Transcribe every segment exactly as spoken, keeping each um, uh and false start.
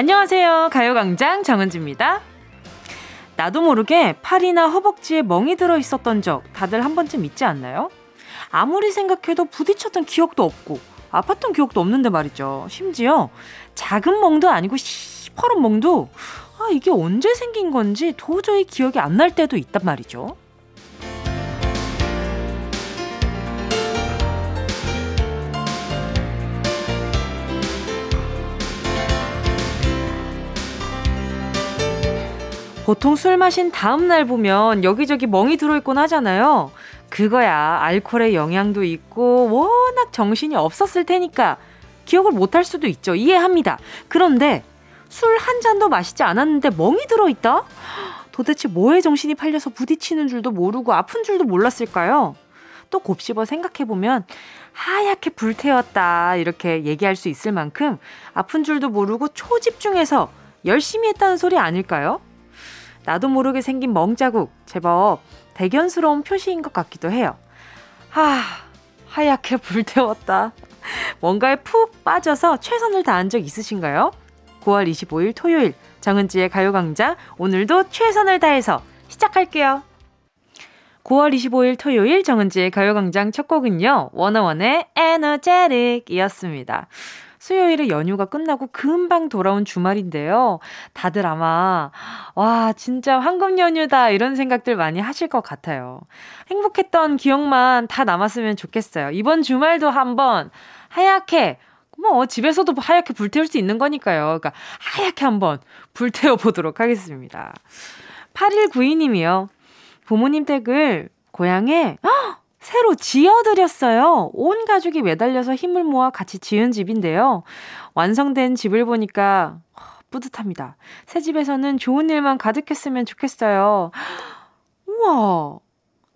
안녕하세요. 가요광장 정은지입니다. 나도 모르게 팔이나 허벅지에 멍이 들어 있었던 적 다들 한 번쯤 있지 않나요? 아무리 생각해도 부딪혔던 기억도 없고 아팠던 기억도 없는데 말이죠. 심지어 작은 멍도 아니고 시퍼런 멍도 아 이게 언제 생긴 건지 도저히 기억이 안 날 때도 있단 말이죠. 보통 술 마신 다음 날 보면 여기저기 멍이 들어있곤 하잖아요. 그거야 알코올의 영향도 있고 워낙 정신이 없었을 테니까 기억을 못할 수도 있죠. 이해합니다. 그런데 술 한 잔도 마시지 않았는데 멍이 들어있다? 도대체 뭐에 정신이 팔려서 부딪히는 줄도 모르고 아픈 줄도 몰랐을까요? 또 곱씹어 생각해보면 하얗게 불태웠다 이렇게 얘기할 수 있을 만큼 아픈 줄도 모르고 초집중해서 열심히 했다는 소리 아닐까요? 나도 모르게 생긴 멍자국, 제법 대견스러운 표시인 것 같기도 해요. 하, 하얗게 불태웠다. 뭔가에 푹 빠져서 최선을 다한 적 있으신가요? 구월 이십오일 토요일 정은지의 가요광장 오늘도 최선을 다해서 시작할게요. 구월 이십오일 토요일 정은지의 가요광장 첫 곡은요. 워너원의 에너제릭이었습니다. 수요일에 연휴가 끝나고 금방 돌아온 주말인데요. 다들 아마 와 진짜 황금 연휴다 이런 생각들 많이 하실 것 같아요. 행복했던 기억만 다 남았으면 좋겠어요. 이번 주말도 한번 하얗게 뭐 집에서도 하얗게 불태울 수 있는 거니까요. 그러니까 하얗게 한번 불태워보도록 하겠습니다. 팔일구이님이요. 부모님 댁을 고향에 헉! 새로 지어드렸어요. 온 가족이 매달려서 힘을 모아 같이 지은 집인데요. 완성된 집을 보니까 뿌듯합니다. 새 집에서는 좋은 일만 가득했으면 좋겠어요. 우와,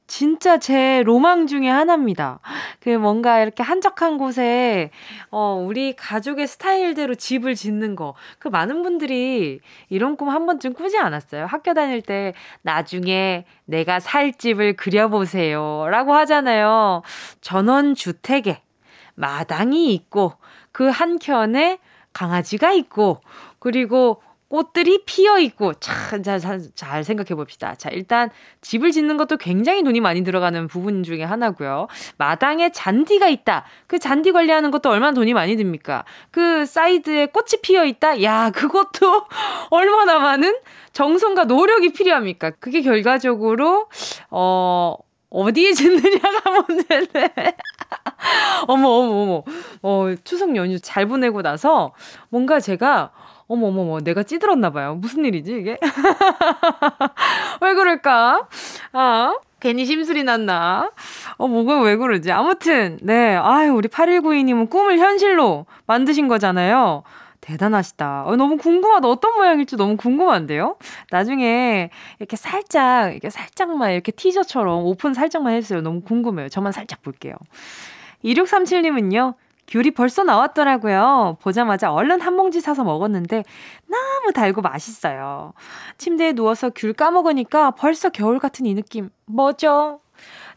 진짜 제 로망 중에 하나입니다. 그 뭔가 이렇게 한적한 곳에 어, 우리 가족의 스타일대로 집을 짓는 거. 그 많은 분들이 이런 꿈 한 번쯤 꾸지 않았어요? 학교 다닐 때 나중에 내가 살 집을 그려보세요 라고 하잖아요. 전원주택에 마당이 있고 그 한켠에 강아지가 있고 그리고 꽃들이 피어있고 참, 잘, 잘, 잘 생각해봅시다. 자, 일단 집을 짓는 것도 굉장히 돈이 많이 들어가는 부분 중에 하나고요. 마당에 잔디가 있다. 그 잔디 관리하는 것도 얼마나 돈이 많이 듭니까? 그 사이드에 꽃이 피어있다. 야, 그것도 얼마나 많은 정성과 노력이 필요합니까? 그게 결과적으로 어... 어디에 짓느냐가 문제네. 어머 어머 어머. 어, 추석 연휴 잘 보내고 나서 뭔가 제가 어머머머 내가 찌들었나 봐요. 무슨 일이지 이게? 왜 그럴까? 아 괜히 심술이 났나? 어 뭐가 왜 그러지? 아무튼 네 아유 우리 팔일구이님은 꿈을 현실로 만드신 거잖아요. 대단하시다. 어, 너무 궁금하다. 어떤 모양일지 너무 궁금한데요? 나중에 이렇게 살짝 이렇게 살짝만 이렇게 티저처럼 오픈 살짝만 해주세요. 너무 궁금해요. 저만 살짝 볼게요. 이육삼칠님은요. 귤이 벌써 나왔더라고요. 보자마자 얼른 한 봉지 사서 먹었는데 너무 달고 맛있어요. 침대에 누워서 귤 까먹으니까 벌써 겨울 같은 이 느낌. 뭐죠?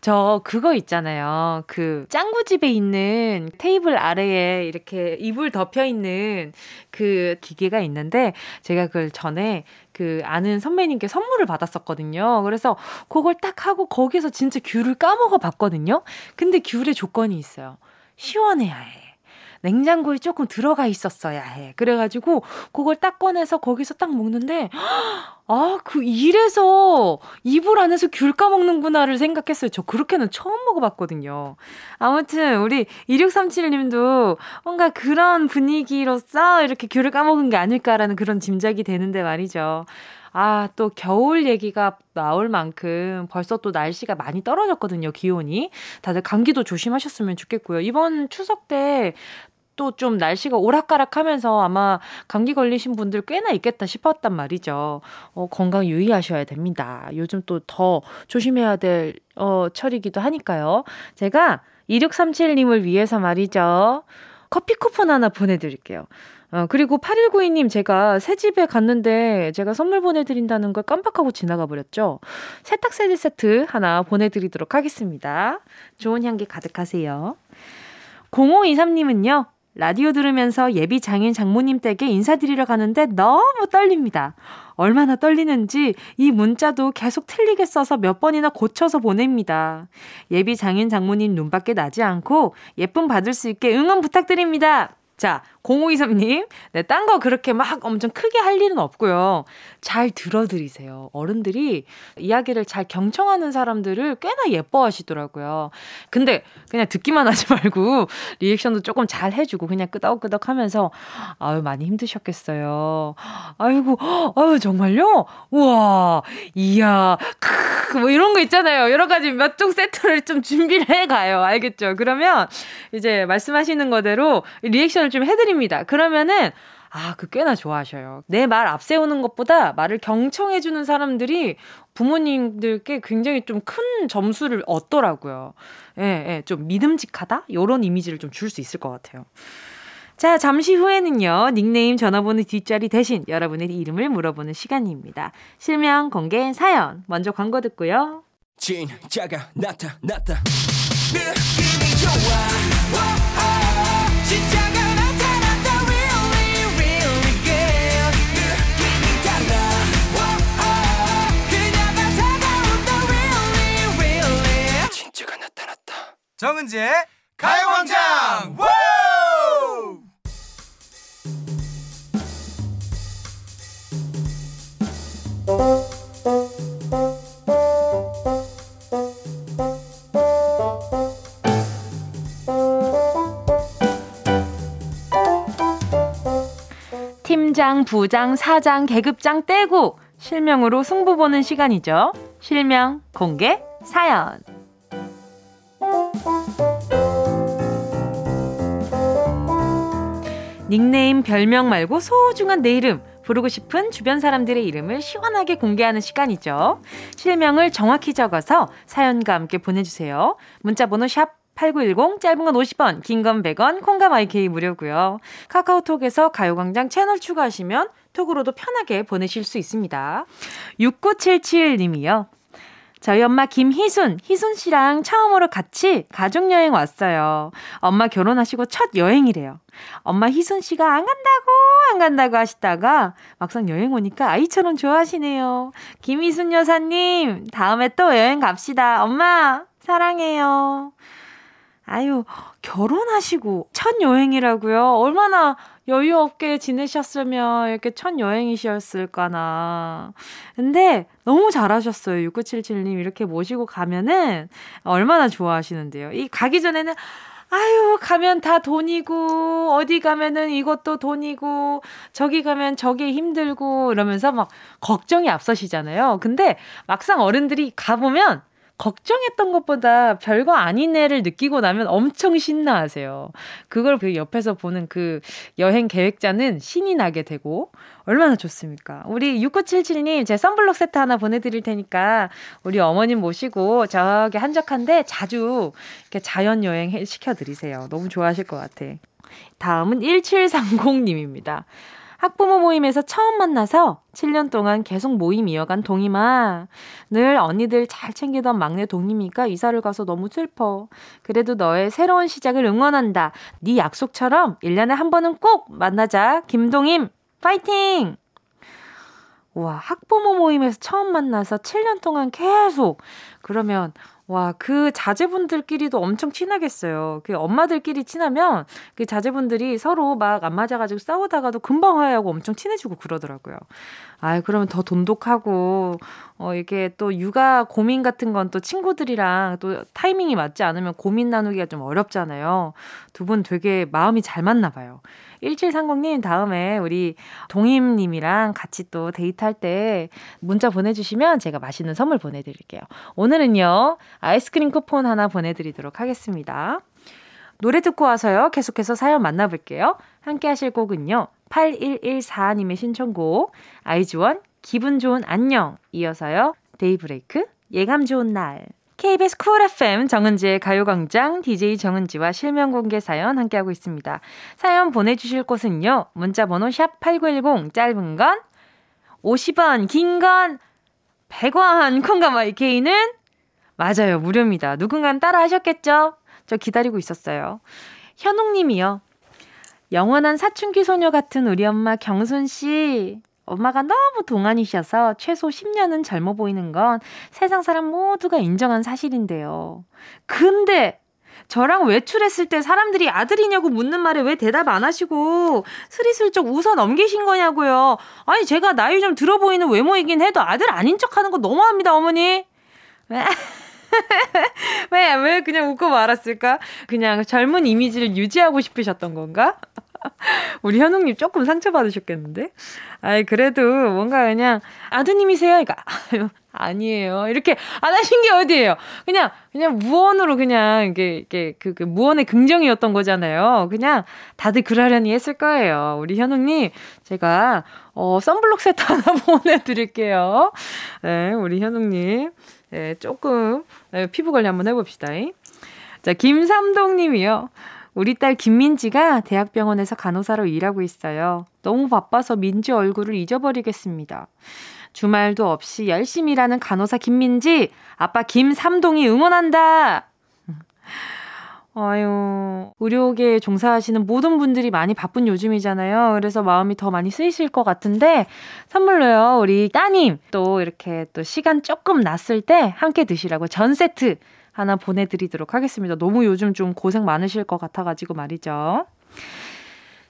저 그거 있잖아요. 그 짱구 집에 있는 테이블 아래에 이렇게 이불 덮여 있는 그 기계가 있는데 제가 그걸 전에 그 아는 선배님께 선물을 받았었거든요. 그래서 그걸 딱 하고 거기서 진짜 귤을 까먹어 봤거든요. 근데 귤의 조건이 있어요. 시원해야 해. 냉장고에 조금 들어가 있었어야 해. 그래가지고 그걸 딱 꺼내서 거기서 딱 먹는데 아, 그 이래서 이불 안에서 귤 까먹는구나를 생각했어요. 저 그렇게는 처음 먹어봤거든요. 아무튼 우리 이육삼칠님도 뭔가 그런 분위기로서 이렇게 귤을 까먹은 게 아닐까라는 그런 짐작이 되는데 말이죠. 아, 또 겨울 얘기가 나올 만큼 벌써 또 날씨가 많이 떨어졌거든요. 기온이. 다들 감기도 조심하셨으면 좋겠고요. 이번 추석 때 또 좀 날씨가 오락가락하면서 아마 감기 걸리신 분들 꽤나 있겠다 싶었단 말이죠. 어, 건강 유의하셔야 됩니다. 요즘 또 더 조심해야 될 어, 철이기도 하니까요. 제가 이육삼칠님을 위해서 말이죠. 커피 쿠폰 하나 보내드릴게요. 어, 그리고 팔일구이님 제가 새집에 갔는데 제가 선물 보내드린다는 걸 깜빡하고 지나가 버렸죠. 세탁세제 세트 하나 보내드리도록 하겠습니다. 좋은 향기 가득하세요. 공오이삼님은요. 라디오 들으면서 예비 장인 장모님 댁에 인사드리러 가는데 너무 떨립니다. 얼마나 떨리는지 이 문자도 계속 틀리게 써서 몇 번이나 고쳐서 보냅니다. 예비 장인 장모님 눈밖에 나지 않고 예쁨 받을 수 있게 응원 부탁드립니다. 자, 공오이삼 님, 네, 딴 거 그렇게 막 엄청 크게 할 일은 없고요. 잘 들어드리세요. 어른들이 이야기를 잘 경청하는 사람들을 꽤나 예뻐하시더라고요. 근데 그냥 듣기만 하지 말고 리액션도 조금 잘 해주고 그냥 끄덕끄덕 하면서, 아유, 많이 힘드셨겠어요. 아이고, 아유, 정말요? 우와, 이야, 크, 뭐 이런 거 있잖아요. 여러 가지 몇 종 세트를 좀 준비를 해가요. 알겠죠? 그러면 이제 말씀하시는 거대로 리액션을 좀 해드립니다. 그러면은 아, 그 꽤나 좋아하셔요. 내 말 앞세우는 것보다 말을 경청해주는 사람들이 부모님들께 굉장히 좀 큰 점수를 얻더라고요. 예, 예, 좀 믿음직하다? 이런 이미지를 좀 줄 수 있을 것 같아요. 자, 잠시 후에는요, 닉네임, 전화번호, 뒷자리 대신 여러분의 이름을 물어보는 시간입니다. 실명, 공개, 사연. 먼저 광고 듣고요. 진짜가 나타났다. 느낌이 좋아. 와, 아, 진짜가 정은지의 가요광장. 팀장, 부장, 사장, 계급장 떼고 실명으로 승부 보는 시간이죠. 실명, 공개, 사연. 닉네임, 별명 말고 소중한 내 이름, 부르고 싶은 주변 사람들의 이름을 시원하게 공개하는 시간이죠. 실명을 정확히 적어서 사연과 함께 보내주세요. 문자번호 샵 팔구일공, 짧은 건 오십 원, 긴 건 백 원, 콩감 아이케이 무료고요. 카카오톡에서 가요광장 채널 추가하시면 톡으로도 편하게 보내실 수 있습니다. 육구칠칠 님이요. 저희 엄마 김희순, 희순 씨랑 처음으로 같이 가족여행 왔어요. 엄마 결혼하시고 첫 여행이래요. 엄마 희순 씨가 안 간다고 안 간다고 하시다가 막상 여행 오니까 아이처럼 좋아하시네요. 김희순 여사님, 다음에 또 여행 갑시다. 엄마 사랑해요. 아유, 결혼하시고 첫 여행이라고요? 얼마나 여유 없게 지내셨으면 이렇게 첫 여행이셨을까나. 근데 너무 잘하셨어요. 육구칠칠 님 이렇게 모시고 가면은 얼마나 좋아하시는데요. 이 가기 전에는 아유, 가면 다 돈이고 어디 가면은 이것도 돈이고 저기 가면 저게 힘들고 이러면서 막 걱정이 앞서시잖아요. 근데 막상 어른들이 가보면 걱정했던 것보다 별거 아니네를 느끼고 나면 엄청 신나하세요. 그걸 그 옆에서 보는 그 여행 계획자는 신이 나게 되고 얼마나 좋습니까? 우리 육구칠칠 님, 제 선블록 세트 하나 보내드릴 테니까 우리 어머님 모시고 저기 한적한데 자주 이렇게 자연여행 시켜드리세요. 너무 좋아하실 것 같아. 다음은 일칠삼공 님입니다. 학부모 모임에서 처음 만나서 칠 년 동안 계속 모임 이어간 동임아. 늘 언니들 잘 챙기던 막내 동임이가 이사를 가서 너무 슬퍼. 그래도 너의 새로운 시작을 응원한다. 네 약속처럼 일 년에 한 번은 꼭 만나자. 김동임 파이팅! 와, 학부모 모임에서 처음 만나서 칠 년 동안 계속. 그러면 와, 그 자제분들끼리도 엄청 친하겠어요. 그 엄마들끼리 친하면 그 자제분들이 서로 막 안 맞아가지고 싸우다가도 금방 화해하고 엄청 친해지고 그러더라고요. 아, 그러면 더 돈독하고, 어, 이게 또 육아 고민 같은 건 또 친구들이랑 또 타이밍이 맞지 않으면 고민 나누기가 좀 어렵잖아요. 두 분 되게 마음이 잘 맞나 봐요. 일칠삼공 님, 다음에 우리 동임님이랑 같이 또 데이트할 때 문자 보내주시면 제가 맛있는 선물 보내드릴게요. 오늘은요, 아이스크림 쿠폰 하나 보내드리도록 하겠습니다. 노래 듣고 와서요, 계속해서 사연 만나볼게요. 함께 하실 곡은요, 팔일일사 님의 신청곡 아이즈원 기분 좋은 안녕, 이어서요 데이브레이크 예감 좋은 날. 케이비에스 쿨 에프엠 정은지의 가요광장, 디제이 정은지와 실명공개 사연 함께하고 있습니다. 사연 보내주실 곳은요, 문자번호 샵팔구일공, 짧은 건 오십 원, 긴 건 백 원, 콩가마이케이는 맞아요, 무료입니다. 누군간 따라 하셨겠죠? 저 기다리고 있었어요. 현웅 님이요. 영원한 사춘기 소녀 같은 우리 엄마 경순 씨. 엄마가 너무 동안이셔서 최소 십 년은 젊어 보이는 건 세상 사람 모두가 인정한 사실인데요. 근데 저랑 외출했을 때 사람들이 아들이냐고 묻는 말에 왜 대답 안 하시고 스리슬쩍 웃어 넘기신 거냐고요. 아니 제가 나이 좀 들어 보이는 외모이긴 해도 아들 아닌 척하는 거 너무합니다, 어머니. 왜, 왜 그냥 웃고 말았을까? 그냥 젊은 이미지를 유지하고 싶으셨던 건가? 우리 현웅님 조금 상처받으셨겠는데? 아이, 그래도 뭔가 그냥 아드님이세요? 그러니까, 아니에요. 이렇게 안 하신 게 어디예요? 그냥, 그냥 무언으로 그냥 이게, 이게, 그, 그, 무언의 긍정이었던 거잖아요. 그냥 다들 그러려니 했을 거예요. 우리 현웅님, 제가, 어, 선블록 세트 하나 보내드릴게요. 네, 우리 현웅님. 네, 조금 네, 피부 관리 한번 해봅시다. 자, 김삼동님이요. 우리 딸 김민지가 대학병원에서 간호사로 일하고 있어요. 너무 바빠서 민지 얼굴을 잊어버리겠습니다. 주말도 없이 열심히 일하는 간호사 김민지, 아빠 김삼동이 응원한다. 아유, 의료계에 종사하시는 모든 분들이 많이 바쁜 요즘이잖아요. 그래서 마음이 더 많이 쓰이실 것 같은데, 선물로요, 우리 따님, 또 이렇게 또 시간 조금 났을 때 함께 드시라고 전 세트 하나 보내드리도록 하겠습니다. 너무 요즘 좀 고생 많으실 것 같아가지고 말이죠.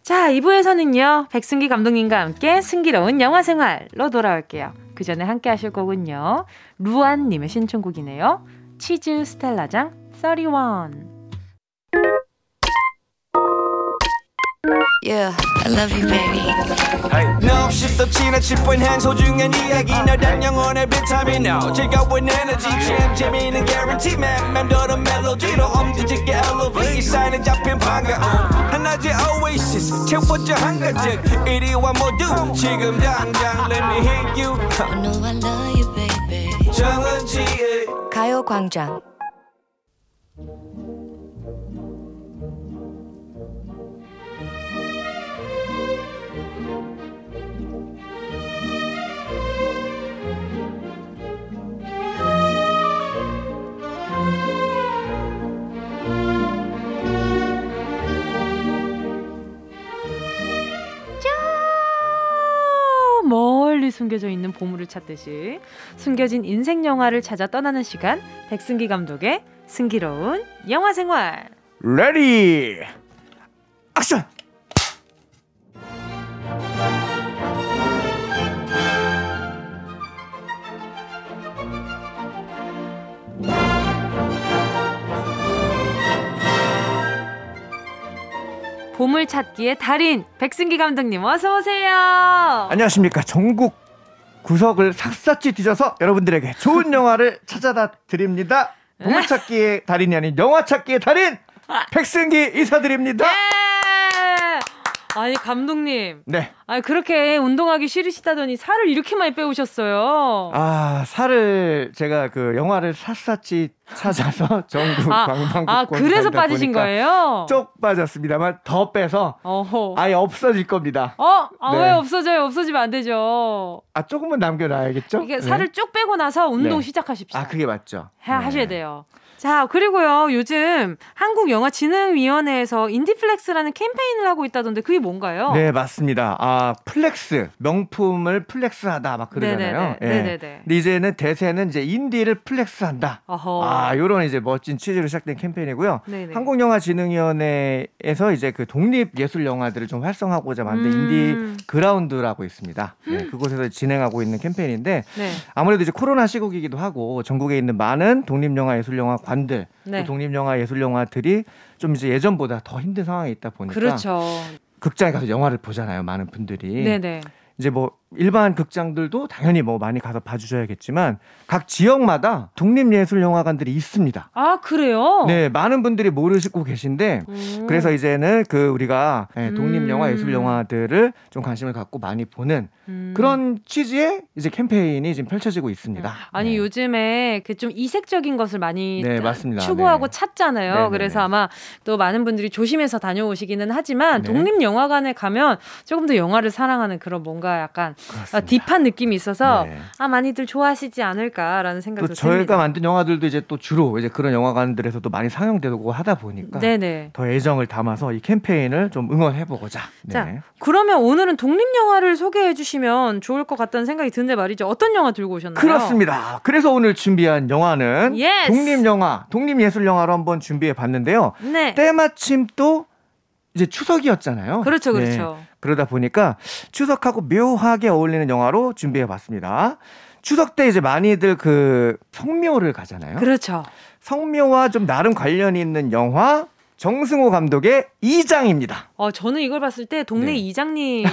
자, 이 부에서는요, 백승기 감독님과 함께 승기로운 영화 생활로 돌아올게요. 그 전에 함께 하실 곡은요, 루안님의 신청곡이네요. 치즈 스텔라장 삼십일. Yeah, I love you, baby. No, she's the china chip when hands hold you and eggy. Now that young on every time you know. Check out with energy, champ, Jimmy, and guarantee, man. Man, do the melody, no, um, did you get elevated? Sign and jump in, panga. And I just oasis, check what your hunger check. eighty-one more dude, check him down, down, let me hit you. I know I love you, baby. 정은지의 가요광장. 멀리 숨겨져 있는 보물을 찾듯이 숨겨진 인생 영화를 찾아 떠나는 시간, 백승기 감독의 승기로운 영화 생활. 레디 액션. 보물 찾기의 달인 백승기 감독님, 어서 오세요. 안녕하십니까. 전국 구석을 샅샅이 뒤져서 여러분들에게 좋은 영화를 찾아다 드립니다. 보물 찾기의 달인이 아닌 영화 찾기의 달인 백승기 이사드립니다. 예! 아니 감독님. 네. 아니 그렇게 운동하기 싫으시다더니 살을 이렇게 많이 빼오셨어요. 아, 살을 제가 그 영화를 샅샅이 찾아서 전국 아, 방방곡곡 아, 그래서 빠지신 거예요? 쪽 빠졌습니다만 더 빼서 어허. 아예 없어질 겁니다. 어? 아, 네. 왜 없어져요? 없어지면 안 되죠. 아, 조금만 남겨놔야겠죠? 이게 네. 살을 쭉 빼고 나서 운동 네. 시작하십시오. 아, 그게 맞죠. 해, 네. 하셔야 돼요. 자, 그리고요, 요즘 한국영화진흥위원회에서 인디플렉스라는 캠페인을 하고 있다던데 그게 뭔가요? 네, 맞습니다. 아, 플렉스, 명품을 플렉스하다 막 그러잖아요. 네네네. 예. 네네네. 근데 이제는 대세는 이제 인디를 플렉스한다. 어허. 아, 요런 이제 멋진 취지로 시작된 캠페인이고요. 네네. 한국영화진흥위원회에서 이제 그 독립예술영화들을 좀 활성화하고자 만든 음. 인디 그라운드라고 있습니다. 음. 예, 그곳에서 진행하고 있는 캠페인인데 네. 아무래도 이제 코로나 시국이기도 하고 전국에 있는 많은 독립영화예술영화 관들, 네. 독립영화 예술영화들이 좀 이제 예전보다 더 힘든 상황에 있다 보니까 그렇죠. 극장에 가서 영화를 보잖아요, 많은 분들이. 네네. 이제 뭐 일반 극장들도 당연히 뭐 많이 가서 봐주셔야겠지만 각 지역마다 독립예술영화관들이 있습니다. 아, 그래요? 네, 많은 분들이 모르시고 계신데 오. 그래서 이제는 그 우리가 독립영화 음. 예술영화들을 좀 관심을 갖고 많이 보는 음. 그런 취지의 이제 캠페인이 지금 펼쳐지고 있습니다. 아니 네. 요즘에 그 좀 이색적인 것을 많이 네, 맞습니다. 추구하고 네. 찾잖아요. 네네네. 그래서 아마 또 많은 분들이 조심해서 다녀오시기는 하지만 네. 독립영화관에 가면 조금 더 영화를 사랑하는 그런 뭔가 뭔가 약간 어, 딥한 느낌이 있어서 네. 아 많이들 좋아하시지 않을까라는 생각도 듭니다. 저희가 만든 영화들도 이제 또 주로 이제 그런 영화관들에서도 많이 상영되고 하다 보니까 네네. 더 애정을 담아서 이 캠페인을 좀 응원해보고자. 네. 자, 그러면 오늘은 독립영화를 소개해주시면 좋을 것 같다는 생각이 드는데 말이죠. 어떤 영화 들고 오셨나요? 그렇습니다. 그래서 오늘 준비한 영화는 yes. 독립영화, 독립예술영화로 한번 준비해봤는데요. 네. 때마침 또 이제 추석이었잖아요. 그렇죠, 그렇죠. 네. 그러다 보니까 추석하고 묘하게 어울리는 영화로 준비해봤습니다. 추석 때 이제 많이들 그 성묘를 가잖아요. 그렇죠. 성묘와 좀 나름 관련이 있는 영화 정승호 감독의 이장입니다. 어, 저는 이걸 봤을 때 동네 네. 이장님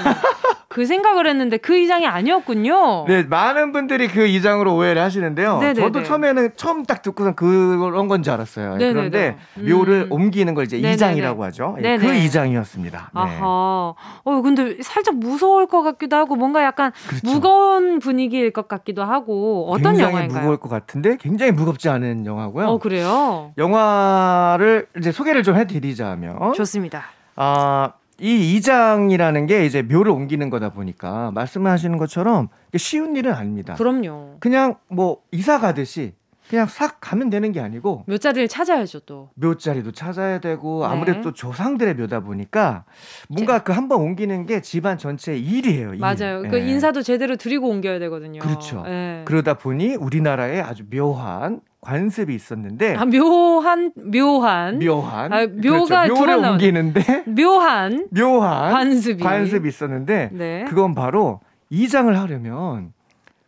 그 생각을 했는데 그 이장이 아니었군요. 네, 많은 분들이 그 이장으로 오해를 하시는데요. 네네네. 저도 처음에는 처음 딱 듣고선 그런 건 줄 알았어요. 네네네. 그런데 음. 묘를 옮기는 걸 이제 네네네. 이장이라고 하죠. 네네. 그 이장이었습니다. 네. 아하. 어, 근데 살짝 무서울 것 같기도 하고 뭔가 약간 그렇죠. 무거운 분위기일 것 같기도 하고 어떤 굉장히 영화인가요? 굉장히 무거울 것 같은데 굉장히 무겁지 않은 영화고요. 어, 그래요? 영화를 이제 소개를 좀 해드리자면 좋습니다. 아, 이 이장이라는 게 이제 묘를 옮기는 거다 보니까 말씀하시는 것처럼 쉬운 일은 아닙니다. 그럼요. 그냥 뭐 이사 가듯이 그냥 싹 가면 되는 게 아니고 묘자리를 찾아야죠 또. 묘자리도 찾아야 되고 아무래도 네. 또 조상들의 묘다 보니까 뭔가 제... 그 한 번 옮기는 게 집안 전체의 일이에요. 일. 맞아요. 네. 그 인사도 제대로 드리고 옮겨야 되거든요. 그렇죠. 네. 그러다 보니 우리나라에 아주 묘한 관습이 있었는데 아, 묘한 묘한 묘한 아, 묘가 그렇죠. 묘를 옮기는데 묘한 묘한 관습이 관습이 있었는데 네. 그건 바로 이장을 하려면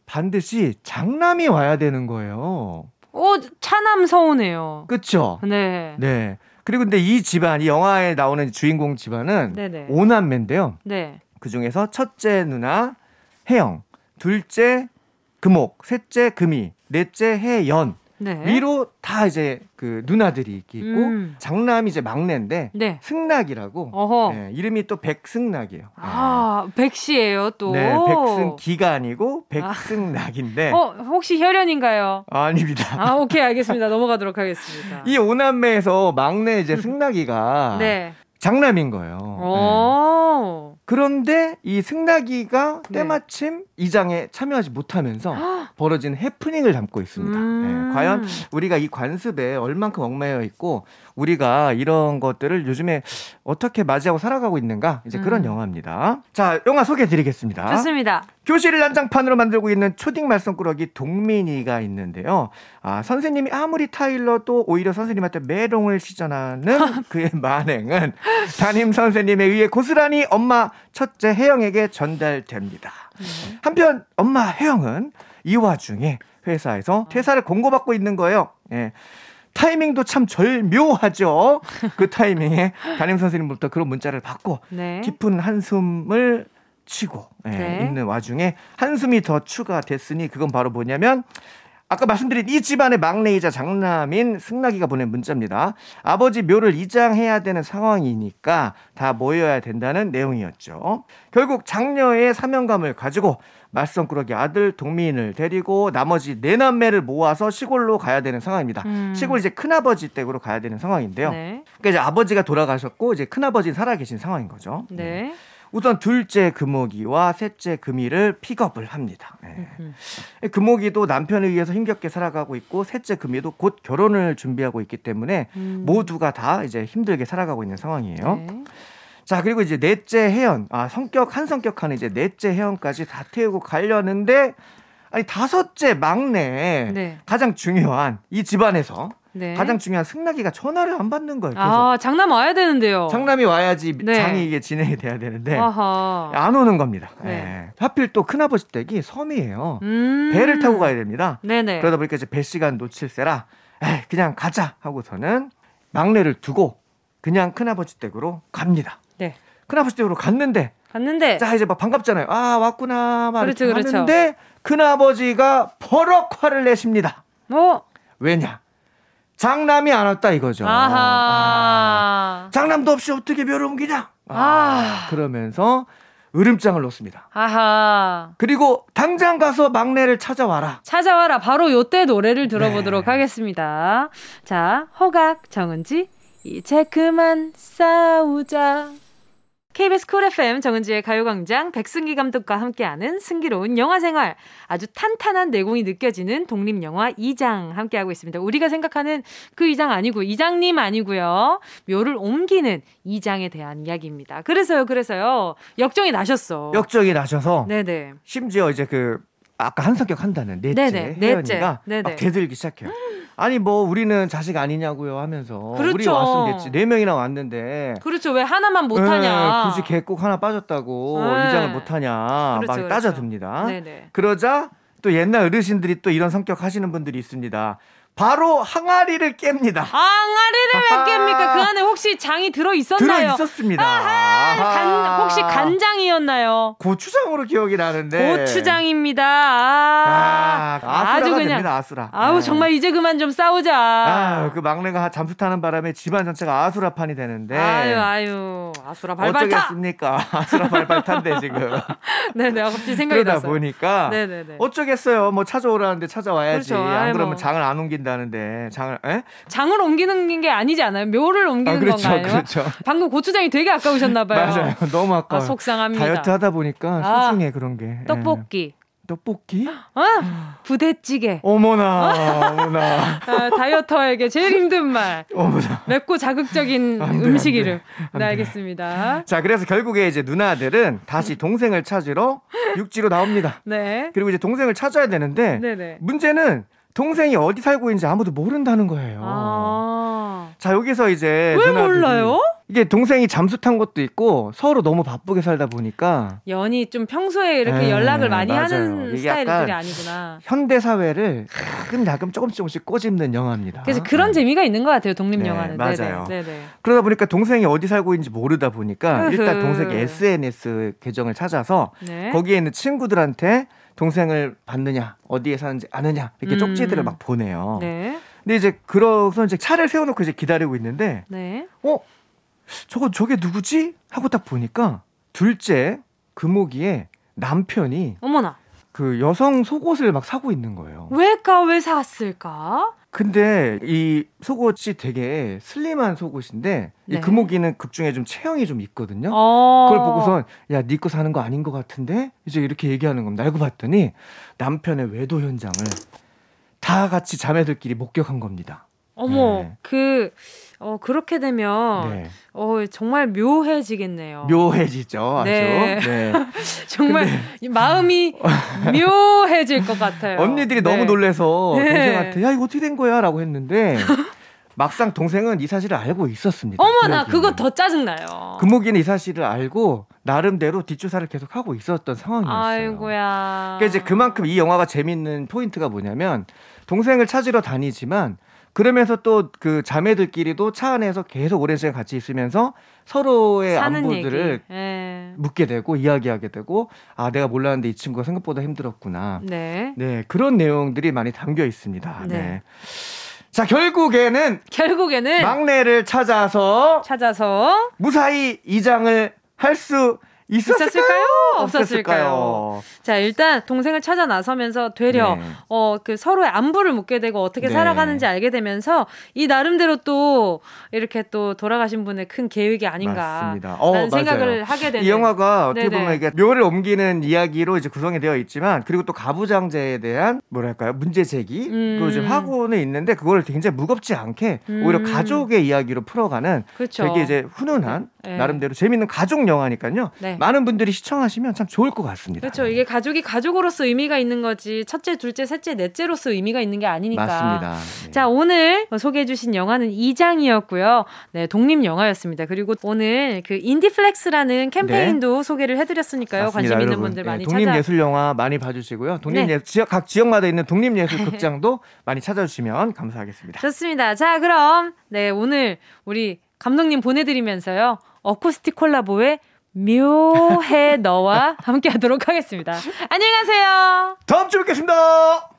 반드시 장남이 와야 되는 거예요. 오, 차남 서운해요. 그렇죠. 네. 네. 그리고 근데 이 집안, 이 영화에 나오는 주인공 집안은 네네. 오남매인데요. 네. 그 중에서 첫째 누나 혜영, 둘째 금옥, 셋째 금이, 넷째 혜연. 네. 위로 다 이제 그 누나들이 있고 음. 장남이 이제 막내인데 네. 승락이라고 네, 이름이 또 백승락이에요. 아, 네. 백씨예요 또. 네, 백승기가 아니고 백승락인데. 아. 어, 혹시 혈연인가요? 아, 아닙니다. 아, 오케이 알겠습니다. 넘어가도록 하겠습니다. 이 오남매에서 막내 이제 승락이가 네. 장남인 거예요. 네. 그런데 이 승낙이가 때마침 네. 이장에 참여하지 못하면서 벌어진 해프닝을 담고 있습니다. 음~ 네. 과연 우리가 이 관습에 얼만큼 얽매여 있고 우리가 이런 것들을 요즘에 어떻게 맞이하고 살아가고 있는가 이제 그런 음. 영화입니다. 자, 영화 소개해드리겠습니다. 좋습니다. 교실을 난장판으로 만들고 있는 초딩 말썽꾸러기 동민이가 있는데요. 아, 선생님이 아무리 타일러도 오히려 선생님한테 메롱을 시전하는 그의 만행은 담임 선생님에 의해 고스란히 엄마 첫째 혜영에게 전달됩니다. 네. 한편 엄마 혜영은 이 와중에 회사에서 퇴사를 공고받고 있는 거예요. 예. 타이밍도 참 절묘하죠. 그 타이밍에 담임 선생님부터 그런 문자를 받고 네. 깊은 한숨을 치고 네. 예, 있는 와중에 한숨이 더 추가됐으니 그건 바로 뭐냐면 아까 말씀드린 이 집안의 막내이자 장남인 승락이가 보낸 문자입니다. 아버지 묘를 이장해야 되는 상황이니까 다 모여야 된다는 내용이었죠. 결국 장녀의 사명감을 가지고 말썽꾸러기 아들 동민을 데리고 나머지 네 남매를 모아서 시골로 가야 되는 상황입니다. 음. 시골 이제 큰아버지 댁으로 가야 되는 상황인데요. 네. 그러니까 이제 아버지가 돌아가셨고 이제 큰아버지는 살아계신 상황인 거죠. 네. 네. 우선 둘째 금옥이와 셋째 금이를 픽업을 합니다. 네. 금옥이도 남편을 위해서 힘겹게 살아가고 있고 셋째 금이도 곧 결혼을 준비하고 있기 때문에 음. 모두가 다 이제 힘들게 살아가고 있는 상황이에요. 네. 자, 그리고 이제 넷째 혜연, 아, 성격 한 성격하는 이제 넷째 혜연까지 다 태우고 가려는데 아니 다섯째 막내 네. 가장 중요한 이 집안에서. 네. 가장 중요한 승낙이가 전화를 안 받는 거예요. 계속. 아, 장남 와야 되는데요. 장남이 와야지 네. 장이 이게 진행이 돼야 되는데 아하. 안 오는 겁니다. 네. 네. 하필 또 큰아버지 댁이 섬이에요. 음~ 배를 타고 가야 됩니다. 네네. 그러다 보니까 이제 배 시간 놓칠세라 에이, 그냥 가자 하고서는 막내를 두고 그냥 큰아버지 댁으로 갑니다. 네. 큰아버지 댁으로 갔는데 갔는데 자 이제 막 반갑잖아요. 아, 왔구나 막 그렇죠, 그렇죠. 하는데 큰아버지가 버럭 화를 내십니다. 어? 왜냐? 장남이 안 왔다 이거죠. 아하. 아, 장남도 없이 어떻게 묘를 옮기냐. 아, 아하. 그러면서 으름장을 놓습니다. 아하. 그리고 당장 가서 막내를 찾아와라. 찾아와라. 바로 요때 노래를 들어보도록 네. 하겠습니다. 자, 허각 정은지 이제 그만 싸우자. 케이비에스 쿨 에프엠 정은지의 가요광장 백승기 감독과 함께하는 승기로운 영화 생활, 아주 탄탄한 내공이 느껴지는 독립영화 이장 함께하고 있습니다. 우리가 생각하는 그 이장 아니고 이장님 아니고요. 묘를 옮기는 이장에 대한 이야기입니다. 그래서요. 그래서요. 역정이 나셨어. 역정이 나셔서 네네. 심지어 이제 그 아까 한성격 한다는 넷째 혜연이가 막 대들기 시작해요. 아니 뭐 우리는 자식 아니냐고요 하면서. 그렇죠. 우리 왔으면 됐지. 네 명이나 왔는데. 그렇죠. 왜 하나만 못하냐. 굳이 걔 꼭 하나 빠졌다고 에이. 이장을 못하냐. 그렇죠, 막 그렇죠. 따져듭니다. 네네. 그러자 또 옛날 어르신들이 또 이런 성격 하시는 분들이 있습니다. 바로 항아리를 깹니다. 항아리를 왜 깹니까? 그 안에 혹시 장이 들어있었나요? 들어있었습니다. 간, 혹시 간장이었나요? 고추장으로 기억이 나는데. 고추장입니다. 아, 아, 아주 그냥 됩니다, 아수라. 아우 네. 정말 이제 그만 좀 싸우자. 아, 그 막내가 잠수 타는 바람에 집안 전체가 아수라판이 되는데. 아유 아유 아수라 발발 타. 어쩌겠습니까? 아수라 발발 탄데 지금. 네네 갑자기 생각이 나서. 그러다 보니까 네네네. 어쩌겠어요. 뭐 찾아오라는데 찾아와야지. 그렇죠. 안 그러면 뭐. 장을 안 옮긴. 다는데 장을 에? 장을 옮기는 게 아니지 않아요? 묘를 옮기는 아, 그렇죠, 건가요? 그렇죠. 방금 고추장이 되게 아까우셨나 봐요. 맞아요. 너무 아까워. 아, 속상합니다. 다이어트 하다 보니까 아, 소중해 그런 게. 떡볶이. 에. 떡볶이? 아, 부대찌개. 어머나, 어머나. 아, 다이어터에게 제일 힘든 말. 어머나. 맵고 자극적인 음식 이름. 네, 알겠습니다. 자, 그래서 결국에 이제 누나들은 다시 동생을 찾으러 육지로 나옵니다. 네. 그리고 이제 동생을 찾아야 되는데 네네. 문제는 동생이 어디 살고 있는지 아무도 모른다는 거예요. 아~ 자, 여기서 이제 왜 몰라요? 이게 동생이 잠수 탄 것도 있고 서로 너무 바쁘게 살다 보니까 연이 좀 평소에 이렇게 에이, 연락을 많이 맞아요. 하는 스타일들이 아니구나. 현대사회를 가끔가끔 조금씩 조금씩 꼬집는 영화입니다. 그래서 그런 네. 재미가 있는 것 같아요. 독립영화는. 네, 맞아요. 네네. 그러다 보니까 동생이 어디 살고 있는지 모르다 보니까 일단 동생의 에스엔에스 계정을 찾아서 네. 거기에 있는 친구들한테 동생을 봤느냐 어디에 사는지 아느냐 이렇게 음. 쪽지들을 막 보내요. 네. 근데 이제 그러고서 이제 차를 세워놓고 이제 기다리고 있는데, 네. 어 저거 저게 누구지? 하고 딱 보니까 둘째 금옥이의 남편이 어머나 그 여성 속옷을 막 사고 있는 거예요. 왜까 왜 샀을까? 근데 이 속옷이 되게 슬림한 속옷인데 네. 이 금옥이는 극중에 좀 체형이 좀 있거든요. 어~ 그걸 보고선 야, 네 거 사는 거 아닌 것 같은데 이제 이렇게 얘기하는 겁니다. 알고 봤더니 남편의 외도 현장을 다 같이 자매들끼리 목격한 겁니다. 어머, 네. 그 어, 그렇게 되면 네. 어, 정말 묘해지겠네요. 묘해지죠, 아주. 네. 네. 정말 근데... 마음이 묘해질 것 같아요. 언니들이 네. 너무 놀래서 네. 동생한테 야 이거 어떻게 된 거야? 라고 했는데 막상 동생은 이 사실을 알고 있었습니다. 어머나, 그거 더 짜증나요. 금옥이는 이 사실을 알고 나름대로 뒷조사를 계속 하고 있었던 상황이었어요. 아이고야. 그러니까 이제 그만큼 이 영화가 재밌는 포인트가 뭐냐면 동생을 찾으러 다니지만 그러면서 또 그 자매들끼리도 차 안에서 계속 오랜 시간 같이 있으면서 서로의 안부들을 묻게 되고 이야기하게 되고 아 내가 몰랐는데 이 친구가 생각보다 힘들었구나. 네. 네 그런 내용들이 많이 담겨 있습니다. 네. 네. 자 결국에는 결국에는 막내를 찾아서 찾아서 무사히 이장을 할 수 있었을까요? 있었을까요? 없었을까요? 없었을까요? 자, 일단 동생을 찾아 나서면서 되려 네. 어, 그 서로의 안부를 묻게 되고 어떻게 네. 살아가는지 알게 되면서 이 나름대로 또 이렇게 또 돌아가신 분의 큰 계획이 아닌가 라는 어, 생각을 하게 되는. 이 영화가 어떻게 네네. 보면 이게 묘를 옮기는 이야기로 이제 구성이 되어 있지만 그리고 또 가부장제에 대한 뭐랄까요? 문제 제기 음. 좀 하고는 있는데 그걸 굉장히 무겁지 않게 음. 오히려 가족의 이야기로 풀어가는 그렇죠. 되게 이제 훈훈한 네. 나름대로 재밌는 가족 영화니까요. 네. 많은 분들이 시청하시면 참 좋을 것 같습니다. 그렇죠. 이게 가족이 가족으로서 의미가 있는 거지 첫째, 둘째, 셋째, 넷째로서 의미가 있는 게 아니니까. 맞습니다. 네. 자, 오늘 소개해 주신 영화는 이장이었고요. 네, 독립 영화였습니다. 그리고 오늘 그 인디플렉스라는 캠페인도 네. 소개를 해드렸으니까요. 맞습니다, 관심 여러분. 있는 분들 많이 네, 독립 찾아. 독립 예술 영화 많이 봐주시고요. 독립 네. 지역 각 지역마다 있는 독립 예술 극장도 많이 찾아주시면 감사하겠습니다. 좋습니다. 자, 그럼 네 오늘 우리 감독님 보내드리면서요. 어쿠스틱 콜라보의 묘해 너와 함께 하도록 하겠습니다. 안녕하세요. 다음 주에 뵙겠습니다.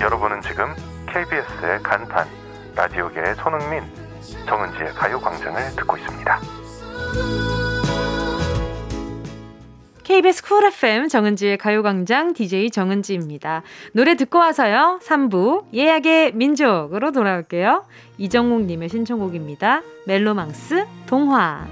여러분은 지금 케이비에스의 간판 라디오계의 손흥민, 정은지의 가요광장을 듣고 있습니다. 케이비에스 쿨 에프엠 정은지의 가요광장 디제이 정은지입니다. 노래 듣고 와서요. 삼 부 예약의 민족으로 돌아올게요. 이정국님의 신청곡입니다. 멜로망스 동화.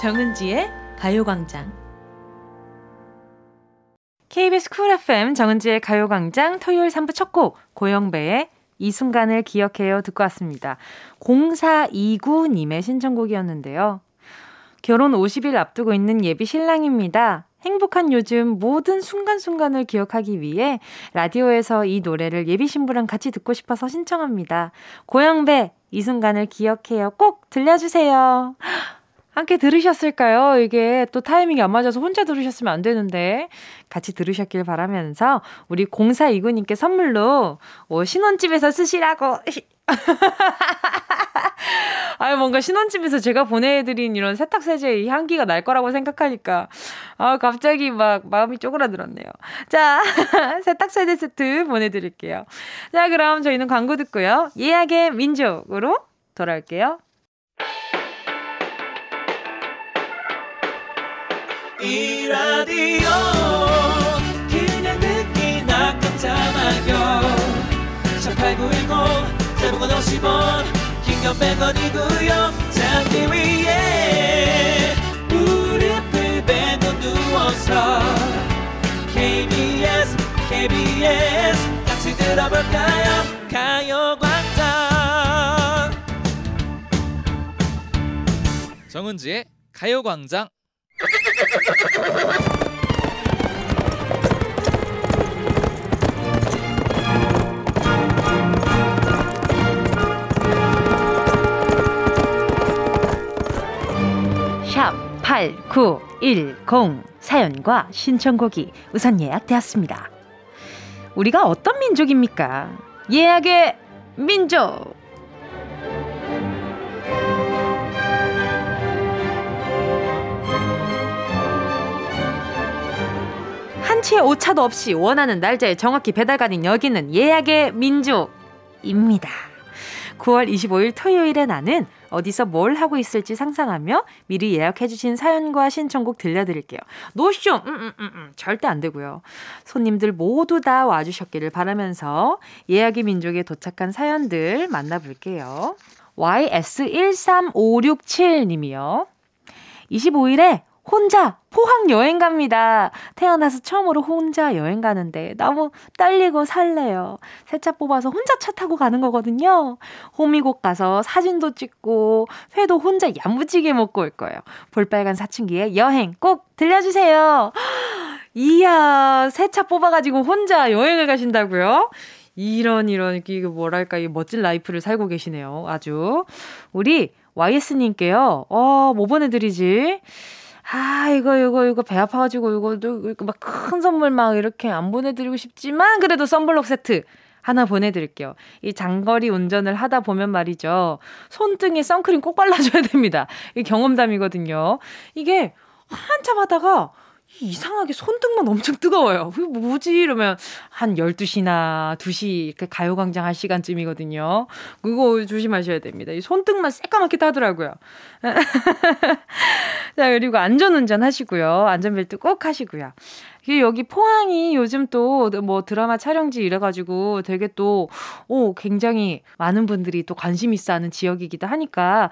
정은지의 가요광장 케이비에스 쿨 에프엠 정은지의 가요광장 토요일 삼 부 첫 곡 고영배의 이 순간을 기억해요 듣고 왔습니다. 공사이구님의 신청곡이었는데요. 결혼 오십 일 앞두고 있는 예비 신랑입니다. 행복한 요즘 모든 순간순간을 기억하기 위해 라디오에서 이 노래를 예비 신부랑 같이 듣고 싶어서 신청합니다. 고영배 이 순간을 기억해요 꼭 들려주세요. 함께 들으셨을까요? 이게 또 타이밍이 안 맞아서 혼자 들으셨으면 안 되는데 같이 들으셨길 바라면서 우리 공사이구님께 선물로 오, 신혼집에서 쓰시라고 아유 뭔가 신혼집에서 제가 보내드린 이런 세탁세제의 향기가 날 거라고 생각하니까 아 갑자기 막 마음이 쪼그라들었네요. 자 세탁세제 세트 보내드릴게요. 자 그럼 저희는 광고 듣고요. 예약의 민족으로 돌아올게요. 이 라디오 그냥 듣기나 깜짝마요 일팔구일공 대목원 오십 원 긴건 백 원이고요 잠기 위에 무릎을 베고 누워서 케이비에스 케이비에스 같이 들어볼까요 가요광장 정은지의 가요광장 샵 팔구일공 사연과 신청곡이 우선 예약되었습니다. 우리가 어떤 민족입니까? 예약의 민족. 한치의 오차도 없이 원하는 날짜에 정확히 배달가는 여기는 예약의 민족입니다. 구월 이십오일 토요일에 나는 어디서 뭘 하고 있을지 상상하며 미리 예약해주신 사연과 신청곡 들려드릴게요. 노쇼! 음, 음, 음, 음. 절대 안 되고요. 손님들 모두 다 와주셨기를 바라면서 예약의 민족에 도착한 사연들 만나볼게요. 와이에스 일삼오육칠님이요. 이십오일에 혼자 포항 여행 갑니다. 태어나서 처음으로 혼자 여행 가는데 너무 떨리고 설레요. 세차 뽑아서 혼자 차 타고 가는 거거든요. 호미곶 가서 사진도 찍고 회도 혼자 야무지게 먹고 올 거예요. 볼빨간 사춘기에 여행 꼭 들려주세요. 이야, 세차 뽑아가지고 혼자 여행을 가신다고요? 이런 이런 이거 뭐랄까 이 멋진 라이프를 살고 계시네요. 아주 우리 와이에스님께요. 어, 뭐 보내드리지? 아, 이거, 이거, 이거, 배 아파가지고, 이거, 이거, 막 큰 선물 막 이렇게 안 보내드리고 싶지만, 그래도 선블록 세트 하나 보내드릴게요. 이 장거리 운전을 하다 보면 말이죠. 손등에 선크림 꼭 발라줘야 됩니다. 이게 경험담이거든요. 이게 한참 하다가, 이상하게 손등만 엄청 뜨거워요. 뭐지? 이러면 한 열두시나 두시 이렇게 가요광장 할 시간쯤이거든요. 그거 조심하셔야 됩니다. 이 손등만 새까맣게 타더라고요. 자, 그리고 안전운전 하시고요. 안전벨트 꼭 하시고요. 여기 포항이 요즘 또 뭐 드라마 촬영지 이래가지고 되게 또, 오, 굉장히 많은 분들이 또 관심 있어 하는 지역이기도 하니까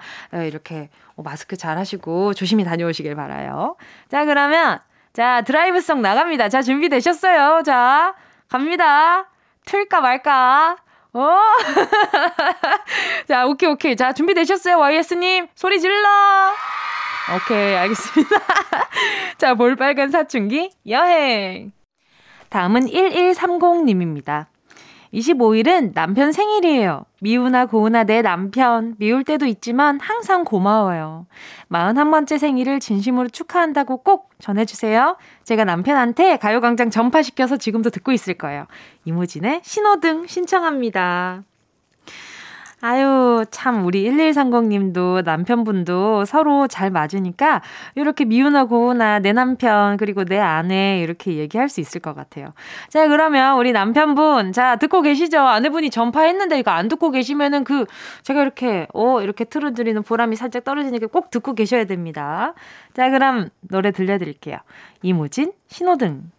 이렇게 마스크 잘 하시고 조심히 다녀오시길 바라요. 자, 그러면 자, 드라이브송 나갑니다. 자, 준비되셨어요. 자, 갑니다. 틀까 말까. 오! 자, 오케이, 오케이. 자, 준비되셨어요. 와이에스님, 소리 질러! 오케이, 알겠습니다. 자, 볼빨간 사춘기 여행. 다음은 일일삼공님입니다. 이십오일은 남편 생일이에요. 미우나 고우나 내 남편, 미울 때도 있지만 항상 고마워요. 마흔한 번째 생일을 진심으로 축하한다고 꼭 전해주세요. 제가 남편한테 가요광장 전파시켜서 지금도 듣고 있을 거예요. 이무진의 신호등 신청합니다. 아유, 참 우리 일일삼공님도 남편분도 서로 잘 맞으니까 이렇게 미우나 고우나 내 남편 그리고 내 아내 이렇게 얘기할 수 있을 것 같아요. 자, 그러면 우리 남편분, 자, 듣고 계시죠? 아내분이 전파했는데 이거 안 듣고 계시면은 그 제가 이렇게 어 이렇게 틀어드리는 보람이 살짝 떨어지니까 꼭 듣고 계셔야 됩니다. 자, 그럼 노래 들려드릴게요. 이무진 신호등.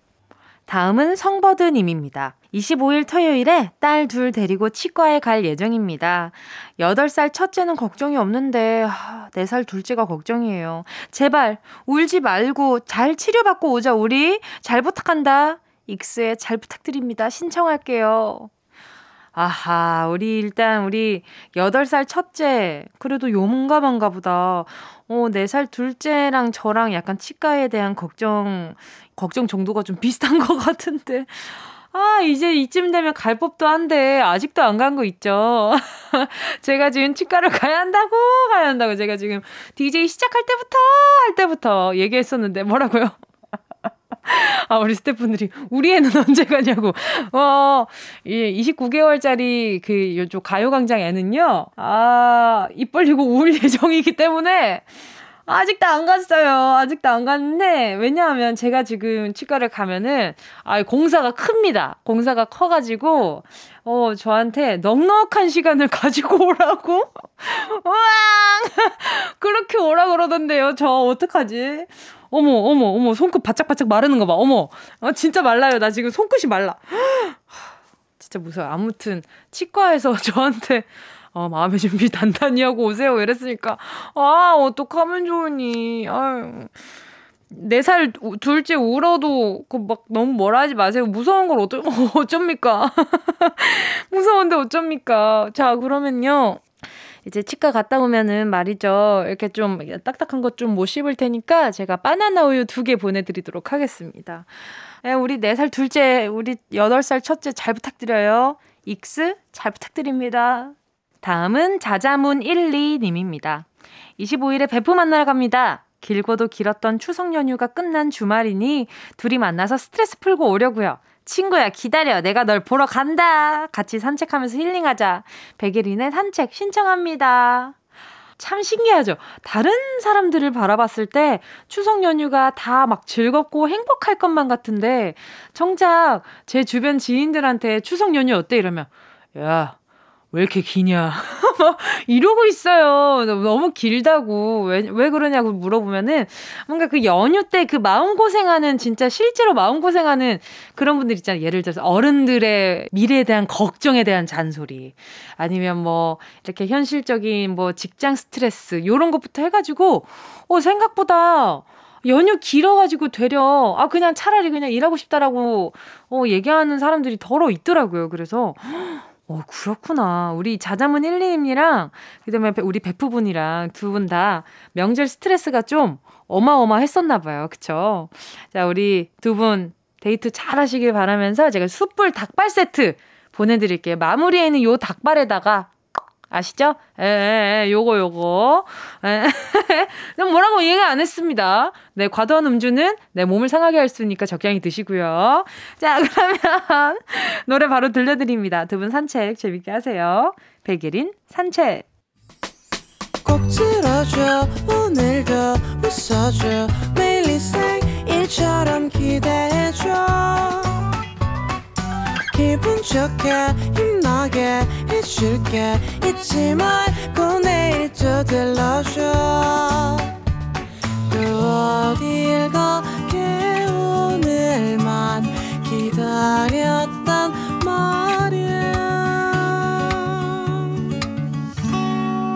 다음은 성버드님입니다. 이십오일 토요일에 딸 둘 데리고 치과에 갈 예정입니다. 여덟 살 첫째는 걱정이 없는데 네 살 둘째가 걱정이에요. 제발 울지 말고 잘 치료받고 오자 우리. 잘 부탁한다. 익스에 잘 부탁드립니다. 신청할게요. 아하, 우리 일단 우리 여덟 살 첫째 그래도 용감한가 보다. 어, 네 살 둘째랑 저랑 약간 치과에 대한 걱정 걱정 정도가 좀 비슷한 것 같은데, 아, 이제 이쯤 되면 갈 법도 한데 아직도 안 간 거 있죠. 제가 지금 치과를 가야 한다고 가야 한다고 제가 지금 디제이 시작할 때부터 할 때부터 얘기했었는데 뭐라고요? 아, 우리 스태프분들이 우리 애는 언제 가냐고. 어, 이십구 개월짜리 그 요쪽 가요광장 애는요, 아, 입 벌리고 울 예정이기 때문에 아직도 안 갔어요. 아직도 안 갔는데, 왜냐하면 제가 지금 치과를 가면은, 아, 공사가 큽니다. 공사가 커가지고, 어, 저한테 넉넉한 시간을 가지고 오라고? 으앙! 그렇게 오라 그러던데요. 저 어떡하지? 어머, 어머, 어머, 손끝 바짝바짝 마르는 거 봐. 어머, 어, 진짜 말라요. 나 지금 손끝이 말라. 진짜 무서워요. 아무튼, 치과에서 저한테, 어, 마음의 준비 단단히 하고 오세요 이랬으니까, 아, 어떡하면 좋으니. 아유, 네 살 둘째 울어도 그 막 너무 뭐라 하지 마세요. 무서운 걸 어쩌, 어쩝니까. 무서운데 어쩝니까. 자, 그러면요, 이제 치과 갔다 오면은 말이죠, 이렇게 좀 딱딱한 것 좀 못 씹을 테니까 제가 바나나 우유 두 개 보내드리도록 하겠습니다. 에, 우리 네 살 둘째, 우리 여덟 살 첫째 잘 부탁드려요. 익스 잘 부탁드립니다. 다음은 자자문 일이님입니다. 이십오일에 베프 만나러 갑니다. 길고도 길었던 추석 연휴가 끝난 주말이니 둘이 만나서 스트레스 풀고 오려고요. 친구야, 기다려. 내가 널 보러 간다. 같이 산책하면서 힐링하자. 백예린의 산책 신청합니다. 참 신기하죠? 다른 사람들을 바라봤을 때 추석 연휴가 다 막 즐겁고 행복할 것만 같은데, 정작 제 주변 지인들한테 추석 연휴 어때? 이러면, 야, 왜 이렇게 기냐 이러고 있어요. 너무 길다고. 왜, 왜 그러냐고 물어보면은 뭔가 그 연휴 때 그 마음고생하는, 진짜 실제로 마음고생하는 그런 분들 있잖아요. 예를 들어서 어른들의 미래에 대한 걱정에 대한 잔소리, 아니면 뭐 이렇게 현실적인 뭐 직장 스트레스 요런 것부터 해가지고, 어, 생각보다 연휴 길어가지고 되려, 아, 그냥 차라리 그냥 일하고 싶다라고 어, 얘기하는 사람들이 더러 있더라고요. 그래서 어, 그렇구나. 우리 자자문 일이님이랑 그다음에 우리 베프분이랑 두 분 다 명절 스트레스가 좀 어마어마했었나 봐요. 그쵸? 자, 우리 두 분 데이트 잘 하시길 바라면서 제가 숯불 닭발 세트 보내드릴게요. 마무리에 있는 요 닭발에다가, 아시죠? 예, 예, 요거, 요거. 예. 뭐라고 이해가 안 했습니다. 네, 과도한 음주는 내 몸을 상하게 할 수 있으니까 적당히 드시고요. 자, 그러면 노래 바로 들려드립니다. 두 분 산책 재밌게 하세요. 백예린 산책. 꼭 들어줘. 오늘도 웃어줘. 매일 일상일처럼 기대해줘. 기분 좋게 힘나게 해줄게. 잊지 말고 내일 또 들러줘. 또 어딜 가게 오늘만 기다렸단 말이야.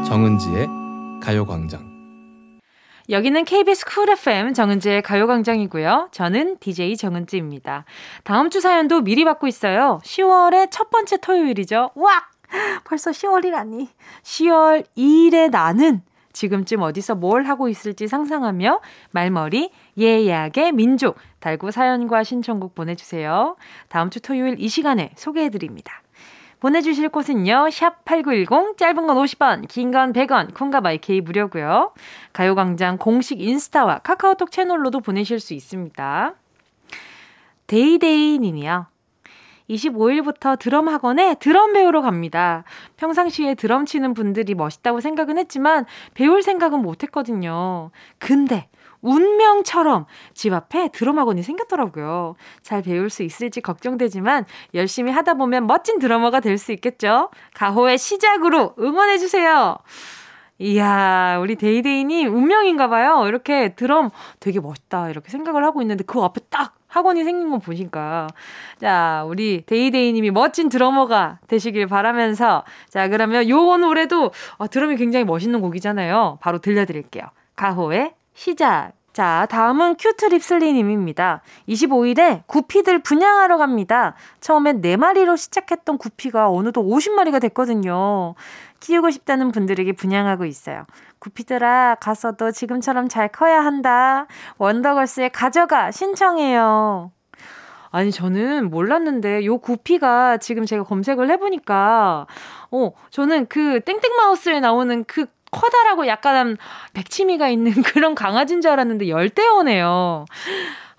정은지의 가요광장. 여기는 케이비에스 쿨 에프엠 정은지의 가요광장이고요. 저는 디제이 정은지입니다. 다음 주 사연도 미리 받고 있어요. 시월의 첫 번째 토요일이죠. 와! 벌써 시월이라니. 시월 이일에 나는 지금쯤 어디서 뭘 하고 있을지 상상하며 말머리 예약의 민족 달고 사연과 신청곡 보내주세요. 다음 주 토요일 이 시간에 소개해드립니다. 보내주실 곳은요 샵 팔구일공, 짧은 건 오십 원, 긴 건 백 원, 콩과 마이케이 무료고요. 가요광장 공식 인스타와 카카오톡 채널로도 보내실 수 있습니다. 데이데이 님이요. 이십오일부터 드럼 학원에 드럼 배우러 갑니다. 평상시에 드럼 치는 분들이 멋있다고 생각은 했지만 배울 생각은 못했거든요. 근데 운명처럼 집 앞에 드럼 학원이 생겼더라고요. 잘 배울 수 있을지 걱정되지만 열심히 하다 보면 멋진 드러머가 될 수 있겠죠. 가호의 시작으로 응원해주세요. 이야, 우리 데이데이님 운명인가 봐요. 이렇게 드럼 되게 멋있다 이렇게 생각을 하고 있는데 그 앞에 딱 학원이 생긴 건 보니까. 자, 우리 데이데이님이 멋진 드러머가 되시길 바라면서, 자, 그러면 요번 노래도 어, 드럼이 굉장히 멋있는 곡이잖아요. 바로 들려드릴게요. 가호의 시작. 자, 다음은 큐트 립슬리님입니다. 이십오일에 구피들 분양하러 갑니다. 처음엔 네 마리로 시작했던 구피가 어느덧 오십 마리가 됐거든요. 키우고 싶다는 분들에게 분양하고 있어요. 구피들아, 가서도 지금처럼 잘 커야 한다. 원더걸스의 가져가 신청해요. 아니, 저는 몰랐는데 요 구피가 지금 제가 검색을 해보니까 어, 저는 그 땡땡마우스에 나오는 그 커다라고 약간 백치미가 있는 그런 강아지인 줄 알았는데 열대어네요.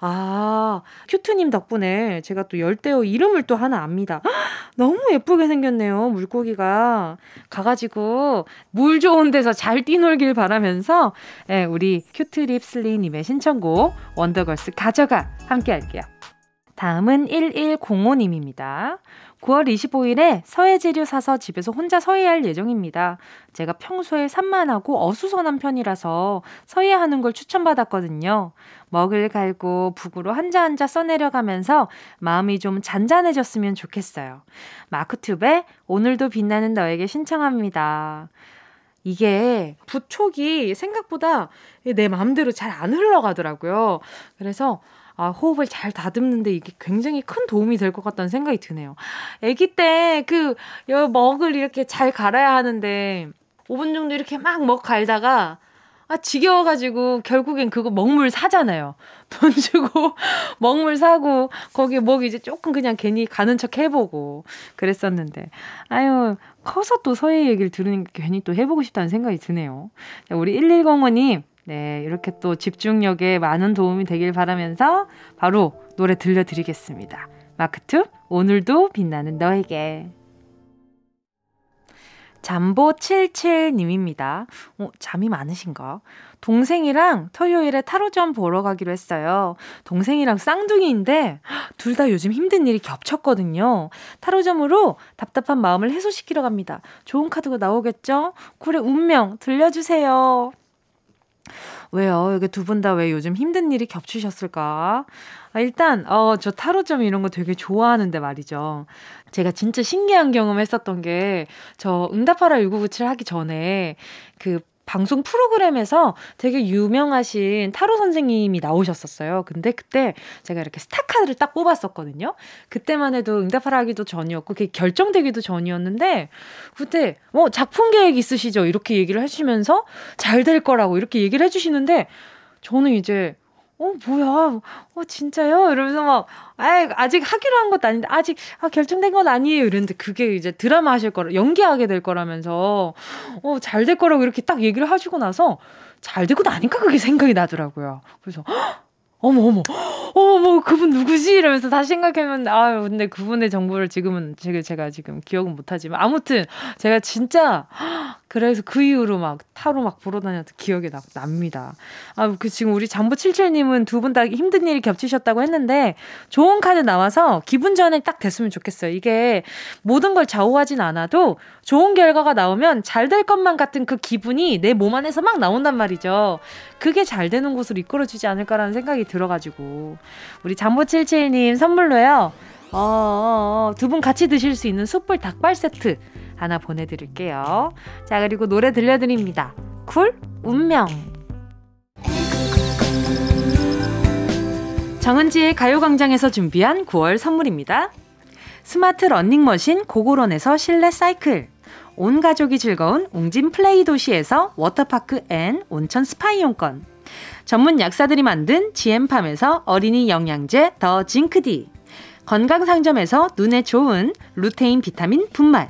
아, 큐트님 덕분에 제가 또 열대어 이름을 또 하나 압니다. 헉, 너무 예쁘게 생겼네요. 물고기가 가가지고 물 좋은 데서 잘 뛰놀길 바라면서, 예, 우리 큐트립슬리님의 신청곡 원더걸스 가져가 함께 할게요. 다음은 일일공오님입니다. 구월 이십오일에 서해 재료 사서 집에서 혼자 서해할 예정입니다. 제가 평소에 산만하고 어수선한 편이라서 서해하는 걸 추천받았거든요. 먹을 갈고 북으로 한자 한자 써내려가면서 마음이 좀 잔잔해졌으면 좋겠어요. 마크튜브에 오늘도 빛나는 너에게 신청합니다. 이게 부촉이 생각보다 내 마음대로 잘 안 흘러가더라고요. 그래서 아, 호흡을 잘 다듬는데 이게 굉장히 큰 도움이 될 것 같다는 생각이 드네요. 아기 때 그 먹을 이렇게 잘 갈아야 하는데 오 분 정도 이렇게 막 먹 갈다가 아, 지겨워가지고 결국엔 그거 먹물 사잖아요. 돈 주고 먹물 사고 거기에 먹이 이제 조금 그냥 괜히 가는 척 해보고 그랬었는데, 아유, 커서 또 서해 얘기를 들으니까 괜히 또 해보고 싶다는 생각이 드네요. 우리 일일공오님, 네, 이렇게 또 집중력에 많은 도움이 되길 바라면서 바로 노래 들려드리겠습니다. 마크투, 오늘도 빛나는 너에게. 잠보칠칠님입니다. 어, 잠이 많으신가? 동생이랑 토요일에 타로점 보러 가기로 했어요. 동생이랑 쌍둥이인데 둘 다 요즘 힘든 일이 겹쳤거든요. 타로점으로 답답한 마음을 해소시키러 갑니다. 좋은 카드가 나오겠죠? 쿨의 운명 들려주세요. 왜요? 이게 두 분 다 왜 요즘 힘든 일이 겹치셨을까? 아, 일단 어, 저 타로점 이런 거 되게 좋아하는데 말이죠. 제가 진짜 신기한 경험 했었던 게, 저 응답하라 일구구칠 하기 전에 그 방송 프로그램에서 되게 유명하신 타로 선생님이 나오셨었어요. 근데 그때 제가 이렇게 스타카드를 딱 뽑았었거든요. 그때만 해도 응답하라 하기도 전이었고 그게 결정되기도 전이었는데, 그때 뭐 작품 계획 있으시죠? 이렇게 얘기를 해주시면서 잘 될 거라고 이렇게 얘기를 해주시는데, 저는 이제 어, 뭐야, 어, 진짜요? 이러면서 막, 아이, 아직 하기로 한 것도 아닌데, 아직, 아, 결정된 건 아니에요. 이랬는데, 그게 이제 드라마 하실 거라, 연기하게 될 거라면서, 어, 잘 될 거라고 이렇게 딱 얘기를 하시고 나서, 잘 되고 나니까 그게 생각이 나더라고요. 그래서, 헉! 어머, 어머, 어머, 그분 누구지? 이러면서 다시 생각하면, 아, 근데 그분의 정보를 지금은, 제가, 제가 지금 기억은 못하지만, 아무튼, 제가 진짜, 그래서 그 이후로 막 타로 막 보러 다녔던 기억이 나, 납니다. 아, 그 지금 우리 잠보칠칠님은 두 분 다 힘든 일이 겹치셨다고 했는데, 좋은 카드 나와서 기분 전환이 딱 됐으면 좋겠어요. 이게 모든 걸 좌우하진 않아도, 좋은 결과가 나오면 잘 될 것만 같은 그 기분이 내 몸 안에서 막 나온단 말이죠. 그게 잘 되는 곳으로 이끌어주지 않을까라는 생각이 들어가지고 우리 잠보칠칠님 선물로요, 어, 두 분 같이 드실 수 있는 숯불 닭발 세트 하나 보내드릴게요. 자, 그리고 노래 들려드립니다. 쿨 운명. 정은지의 가요광장에서 준비한 구월 선물입니다. 스마트 러닝머신 고고런에서 실내 사이클, 온 가족이 즐거운 웅진 플레이 도시에서 워터파크 앤 온천 스파 이용권, 전문 약사들이 만든 지엠팜에서 어린이 영양제 더 징크디, 건강상점에서 눈에 좋은 루테인 비타민 분말,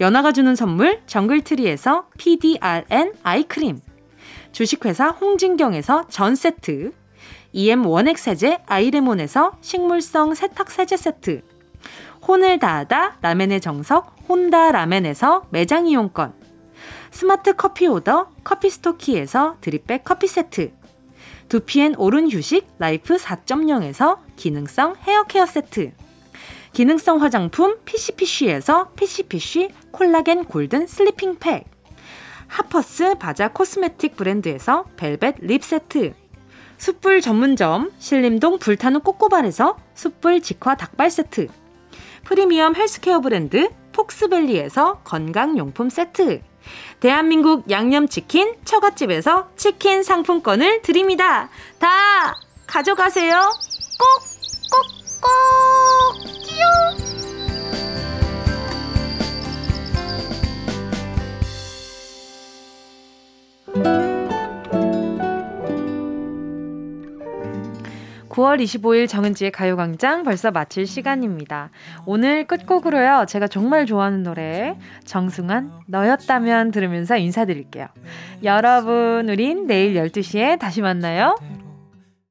연아가 주는 선물 정글트리에서 피디알엔 아이크림, 주식회사 홍진경에서 전세트, 이엠 원액세제 아이레몬에서 식물성 세탁세제 세트, 혼을 다하다 라멘의 정석 혼다 라멘에서 매장 이용권, 스마트 커피 오더 커피스토키에서 드립백 커피 세트, 두피엔 오른 휴식 라이프 사 점 영에서 기능성 헤어케어 세트, 기능성 화장품 피시피쉬에서 피시피쉬 콜라겐 골든 슬리핑 팩, 하퍼스 바자 코스메틱 브랜드에서 벨벳 립 세트, 숯불 전문점 신림동 불타는 꼬꼬발에서 숯불 직화 닭발 세트, 프리미엄 헬스케어 브랜드 폭스밸리에서 건강용품 세트, 대한민국 양념치킨 처갓집에서 치킨 상품권을 드립니다. 다 가져가세요. 꼭 꼭 꼭 끼용. 구월 이십오일 정은지의 가요광장 벌써 마칠 시간입니다. 오늘 끝곡으로요, 제가 정말 좋아하는 노래 정승환 너였다면 들으면서 인사드릴게요. 여러분, 우린 내일 열두 시에 다시 만나요.